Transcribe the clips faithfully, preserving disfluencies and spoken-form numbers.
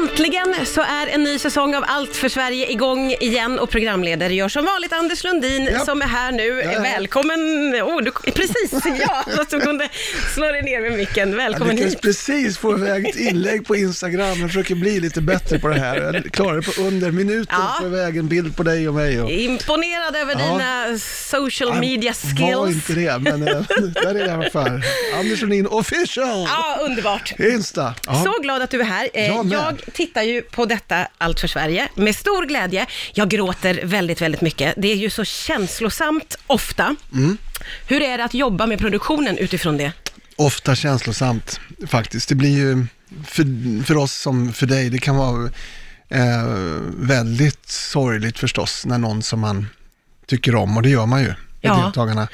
Äntligen så är en ny säsong av Allt för Sverige igång igen och programledare gör som vanligt Anders Lundin, ja, som är här nu. Ja, ja. Välkommen. Oh, du, precis, ja, att du kunde slå dig ner med micken. Välkommen hit. Jag precis få iväg ett inlägg på Instagram. Jag försöker bli lite bättre på det här. Jag klarar det på under minuten, ja, få iväg en bild på dig och mig. Och... Imponerad över, ja, dina social media skills. Jag var inte det, men där är det här för. Anders Lundin official. Ja, underbart. Insta. Ja. Så glad att du är här. Jag, jag tittar ju på detta Allt för Sverige med stor glädje. Jag gråter väldigt, väldigt mycket. Det är ju så känslosamt ofta. Mm. Hur är det att jobba med produktionen utifrån det? Ofta känslosamt faktiskt. Det blir ju för, för oss som för dig, det kan vara eh, väldigt sorgligt förstås när någon som man tycker om, och det gör man ju, ja, deltagarna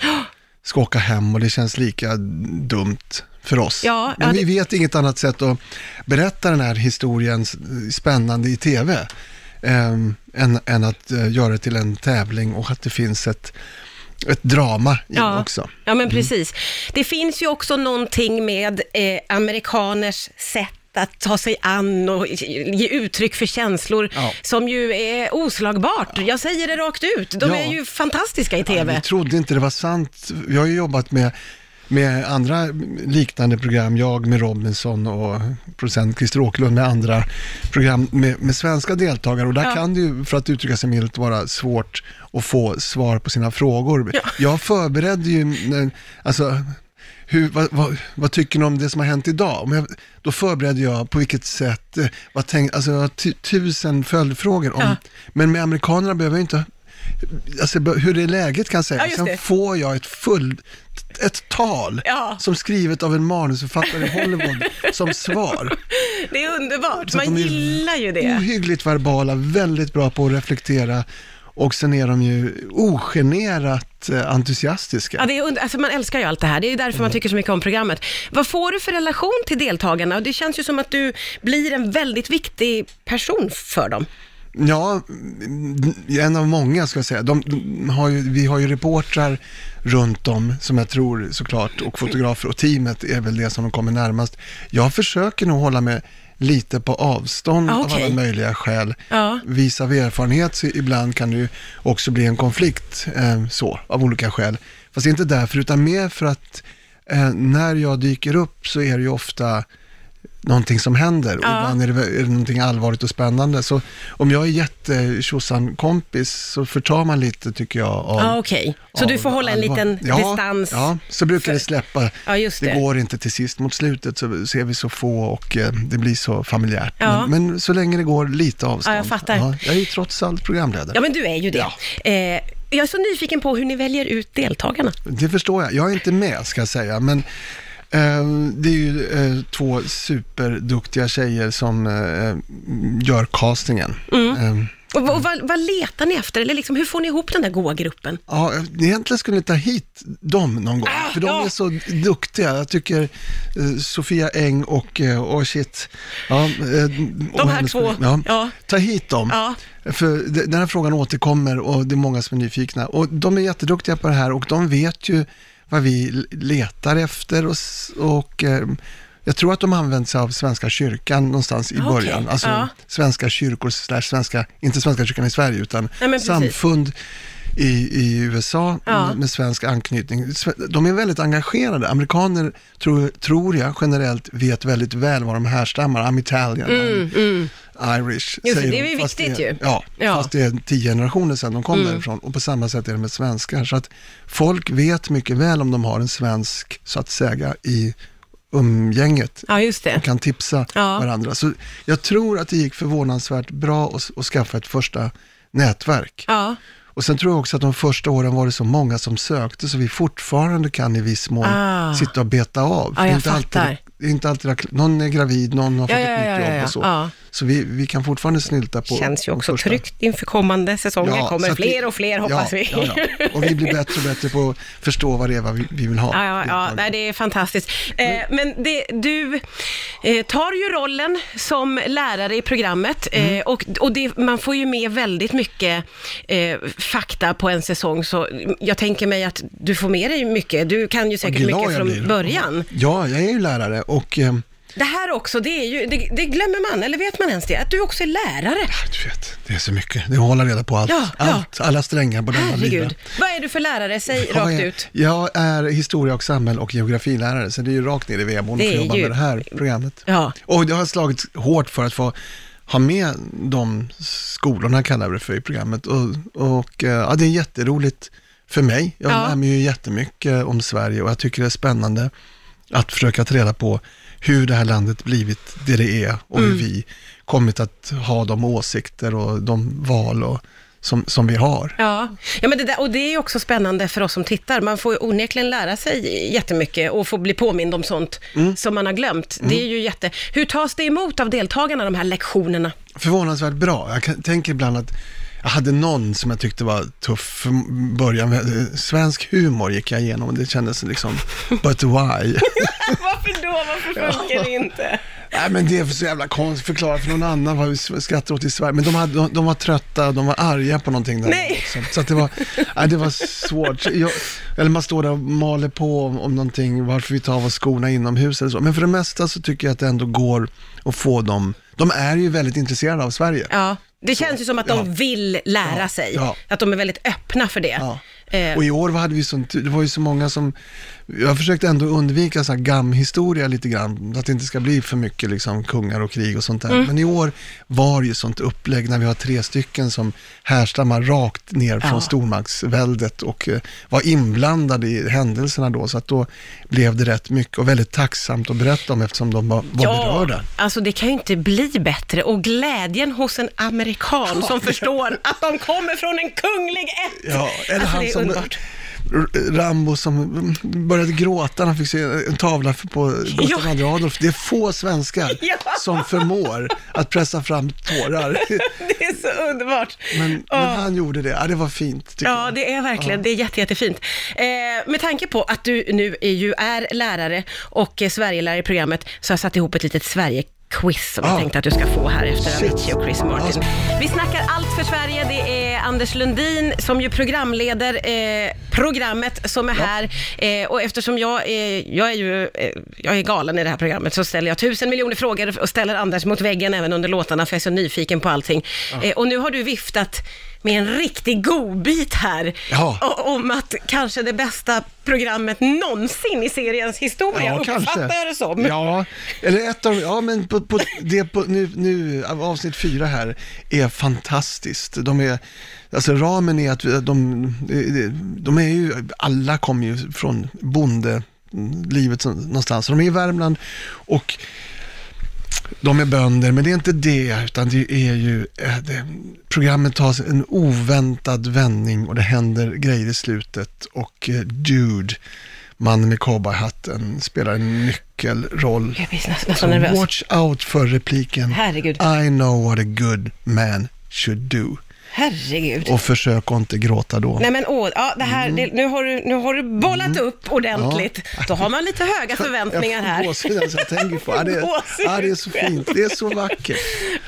ska åka hem och det känns lika dumt för oss. Ja, men vi vet inget annat sätt att berätta den här historien spännande i tv eh, än, än att eh, göra det till en tävling och att det finns ett ett drama, ja, också. Ja, men precis. Mm. Det finns ju också någonting med eh, amerikaners sätt att ta sig an och ge uttryck för känslor, ja, som ju är oslagbart. Ja. Jag säger det rakt ut. De, ja, är ju fantastiska i tv. Ja, jag trodde inte det var sant. Jag har ju jobbat med med andra liknande program, jag med Robinson och producent Kristoffer Åklund med andra program med, med svenska deltagare, och där, ja, kan det ju, för att uttrycka sig milt, vara svårt att få svar på sina frågor. Ja. Jag förberedde ju, alltså, hur, vad, vad, vad tycker ni om det som har hänt idag? Men jag, då förberedde jag på vilket sätt, vad tänk, alltså, jag har t- tusen följdfrågor om, ja, men med amerikanerna behöver jag inte, alltså, hur det är läget kan jag säga, ja, sen får jag ett full ett tal, ja, som skrivet av en manusförfattare i Hollywood som svar. Det är underbart, så man gillar ju det. Ohyggligt verbala, väldigt bra på att reflektera, och sen är de ju ogenerat entusiastiska. Ja, det är und- alltså, man älskar ju allt det här. Det är ju därför, mm, man tycker så mycket om programmet. Vad får du för relation till deltagarna? Och det känns ju som att du blir en väldigt viktig person för dem. Ja, en av många ska jag säga. De, de har ju, vi har ju reportrar runt om som jag tror såklart, och fotografer, och teamet är väl det som de kommer närmast. Jag försöker nog hålla mig lite på avstånd, ah, okay, av alla möjliga skäl. Ja. Visa av erfarenhet så ibland kan det ju också bli en konflikt eh, så, av olika skäl. Fast inte därför, utan mer för att eh, när jag dyker upp så är det ju ofta någonting som händer, och ja, ibland är det, är det någonting allvarligt och spännande. Så om jag är jättetjossan kompis så förtar man lite, tycker jag, av, ja, okej, så du får hålla allvar, en liten, ja, distans. Ja, så brukar för... det släppa, ja, just det. Det går inte till sist, mot slutet så ser vi så få och eh, det blir så familjärt, ja, men, men så länge det går lite avstånd. Ja, jag fattar. Ja, jag är ju trots allt programledare. Ja, men du är ju det, ja. eh, Jag är så nyfiken på hur ni väljer ut deltagarna. Det förstår jag, jag är inte med ska jag säga, men det är ju eh, två superduktiga tjejer som eh, gör castingen. Mm. Eh, och och vad, vad letar ni efter? Eller liksom, hur får ni ihop den där goa gruppen? Ja, egentligen skulle ni ta hit dem någon gång. Ah, för de, ja, är så duktiga. Jag tycker eh, Sofia Eng och, och shit. Ja, eh, de och här två. Ja, ja. Ta hit dem. Ja. För den här frågan återkommer och det är många som är nyfikna. Och de är jätteduktiga på det här, och de vet ju vad vi letar efter, och, och eh, jag tror att de används av Svenska kyrkan någonstans i, okay, början, alltså, ja, svenska kyrkor slash svenska, inte Svenska kyrkan i Sverige utan, ja, samfund i, i U S A, ja, med svensk anknytning. De är väldigt engagerade. Amerikaner tror, tror jag generellt vet väldigt väl vad de härstammar. I'm Italian, mm, I'm mm. Irish. Just, det är ju viktigt ju. Ja, ja, fast det är tio generationer sedan de kom, mm, därifrån, och på samma sätt är det med svenskar. Så att folk vet mycket väl om de har en svensk, så att säga, i umgänget, ja, just det, och kan tipsa, ja, varandra. Så jag tror att det gick förvånansvärt bra att, att skaffa ett första nätverk. Ja. Och sen tror jag också att de första åren var det så många som sökte, så vi fortfarande kan i viss mån, ah, sitta och beta av. Ah, det är inte alltid, det är inte alltid, någon är gravid, någon har, ja, fått, ja, ett nytt, ja, jobb, ja, ja, och så. Ah. Så vi, vi kan fortfarande snylta på. Det känns ju också tryggt inför kommande säsonger. Ja, kommer fler vi, och fler, hoppas, ja, vi. Ja, ja. Och vi blir bättre och bättre på att förstå vad det är vad vi, vi vill ha. Ja, ja, ja. Nej, det är fantastiskt. Eh, men det, du eh, tar ju rollen som lärare i programmet, eh, mm, och, och det, man får ju med väldigt mycket eh, fakta på en säsong, så jag tänker mig att du får med dig mycket. Du kan ju säkert mycket från början. Ja, jag är ju lärare, och eh, Det här också, det, är ju, det, det glömmer man, eller vet man ens det? Att du också är lärare. Ja, du vet, det är så mycket. Det håller reda på allt, ja, ja. allt alla strängar på denna livet. Vad är du för lärare? Säg ja, rakt jag, ut. Jag är historia och samhäll och geografilärare, så det är ju rakt ner i V M-mån för att jobba ju... med det här programmet. Ja. Och jag har slagit hårt för att få ha med de skolorna, kallar vi det för, i programmet. Och, och ja, det är jätteroligt för mig. Jag ja. lär mig ju jättemycket om Sverige och jag tycker det är spännande att försöka ta reda på hur det här landet blivit det det är och mm. hur vi kommit att ha de åsikter och de val och som, som vi har. Ja, ja men det där, och det är också spännande för oss som tittar. Man får ju onekligen lära sig jättemycket och få bli påmind om sånt mm. som man har glömt. Mm. Det är ju jätte... Hur tas det emot av deltagarna, de här lektionerna? Förvånansvärt bra. Jag kan, tänker ibland att jag hade någon som jag tyckte var tuff från början. Svensk humor gick jag igenom och det kändes liksom, but why? Varför då? Varför funkar det inte? Nej, men det är så jävla konstigt. Förklara för någon annan vad vi skrattar åt i Sverige. Men de, hade, de, de var trötta, de var arga på någonting där. Nej. Så att det var, nej, det var svårt. Jag, eller man står där och maler på om, om någonting, varför vi tar av oss skorna inomhus eller så. Men för det mesta så tycker jag att det ändå går att få dem. De är ju väldigt intresserade av Sverige. Ja. Det känns så, ju som att de ja. vill lära ja. sig. Ja. Att de är väldigt öppna för det. Ja. Eh. Och i år hade vi sånt, det var ju så många som... Jag försökte ändå undvika så här gamhistoria lite grann. Att det inte ska bli för mycket liksom, kungar och krig och sånt där. Mm. Men i år var ju sånt upplägg när vi har tre stycken som härstammar rakt ner ja. från stormaktsväldet och eh, var inblandade i händelserna då. Så att då blev det rätt mycket och väldigt tacksamt att berätta om eftersom de var, var ja. berörda. Alltså det kan ju inte bli bättre. Och glädjen hos en amerikan Kan, som förstår att de kommer från en kunglig ett. Ja, eller alltså, han som underbart. Rambo som började gråta när han fick se en tavla på Gustav Adolf. Ja. Det är få svenskar ja. som förmår att pressa fram tårar. Det är så underbart. Men, ja. men han gjorde det. Ja, det var fint. Ja, jag. det är verkligen. Ja. Det är jätte, jättefint. Eh, med tanke på att du nu är, ju är lärare och eh, Sverigelärare i programmet så har jag satt ihop ett litet Sverige quiz som ah. jag tänkte att du ska få här efter Avicii och Chris Martin. Ah. Vi snackar Allt för Sverige, det är Anders Lundin som ju programleder eh, programmet som är ja. här eh, och eftersom jag är, jag är ju eh, jag är galen i det här programmet så ställer jag tusen miljoner frågor och ställer Anders mot väggen även under låtarna för jag är så nyfiken på allting. Ah. Eh, och nu har du viftat med en riktig godbit här ja. om att kanske det bästa programmet någonsin i seriens historia, ja, uppfattar kanske. jag det som. Ja, eller ett av, ja men på, på, det på, nu, nu avsnitt fyra här är fantastiskt. De är, alltså ramen är att vi, de, de är ju, alla kommer ju från bondelivet någonstans. De är i Värmland och de är bönder, men det är inte det, utan det är ju det, programmet tas en oväntad vändning och det händer grejer i slutet och Dude, mannen med cowboyhatten, spelar en nyckelroll. Jag blir nästan så nervös. Watch out för repliken. Herregud. I know what a good man should do. Herregud. Och försök att inte gråta då. Nej men åh, ja, det här, mm. det, nu, har du, nu har du bollat mm. upp ordentligt. Ja. Då har man lite höga förväntningar här. Jag får gåshud, så jag tänker på. Ja, det, ja, det är så fint, det är så vackert.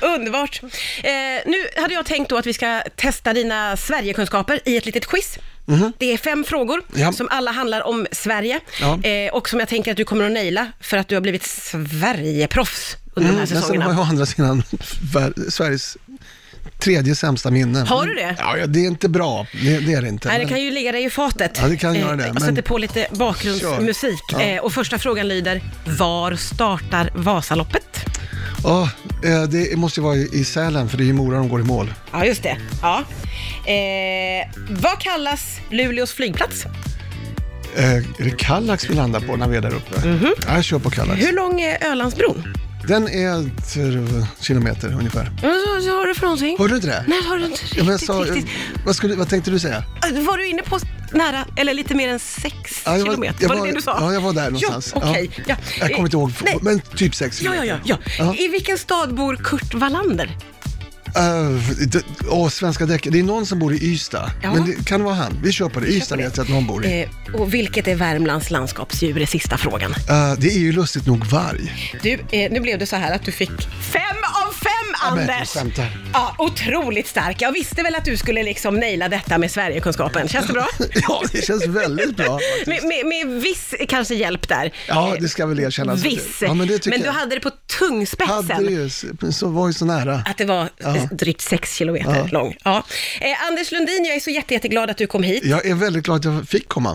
Underbart. Eh, nu hade jag tänkt då att vi ska testa dina Sverigekunskaper i ett litet quiz. Mm-hmm. Det är fem frågor ja. som alla handlar om Sverige ja. eh, och som jag tänker att du kommer att naila för att du har blivit Sverigeproffs under mm, den här säsongen. Jag har ju andra sidan Sveriges tredje sämsta minnen. Har du det? Ja, det är inte bra. Det, det är det inte. Nej, det kan ju ligga dig i fatet. Ja, det kan göra det. Men... Jag sätter på lite bakgrundsmusik. Ja. Och första frågan lyder, var startar Vasaloppet? Ja, det måste ju vara i Sälen, för det är ju Mora de går i mål. Ja, just det. Ja. Eh, vad kallas Luleås flygplats? Eh, är det Kallax vi landar på när vi är där uppe? Mm-hmm. Ja, jag kör på Kallax. Hur lång är Ölandsbron? Den är ett kilometer ungefär. Ja, så, så har du för någonting. Har du inte det? Nej, har du inte riktigt, ja, sa, riktigt. Vad, skulle, vad tänkte du säga? Var du inne på nära, eller lite mer än sex ja, kilometer? Var, var det det du sa? Ja, jag var där någonstans. Jo, okay. ja. Ja. Jag kommer inte ihåg, nej. Men typ sex kilometer. Ja, ja, ja. ja. I vilken stad bor Kurt Wallander? Uh, Åh, svenska däcken. Det är någon som bor i Ystad. Ja. Men det kan vara han. Vi kör på det. Vi Ystad vet jag att någon bor i. Eh, och vilket är Värmlands landskapsdjur, är sista frågan. Uh, det är ju lustigt nog varg. Du, eh, nu blev det så här att du fick fem av Anders. Ja, otroligt stark. Jag visste väl att du skulle liksom naila detta med Sverigekunskapen. Känns det bra? Ja, det känns väldigt bra. med, med, med viss kanske hjälp där. Ja, det ska väl erkännas. Viss. Ja, men det men du jag. hade det på tungspetsen. Hade det, så var ju så nära. Att det var ja. drygt sex kilometer ja. lång. Ja. Eh, Anders Lundin, jag är så jätte, jätteglad att du kom hit. Jag är väldigt glad att jag fick komma.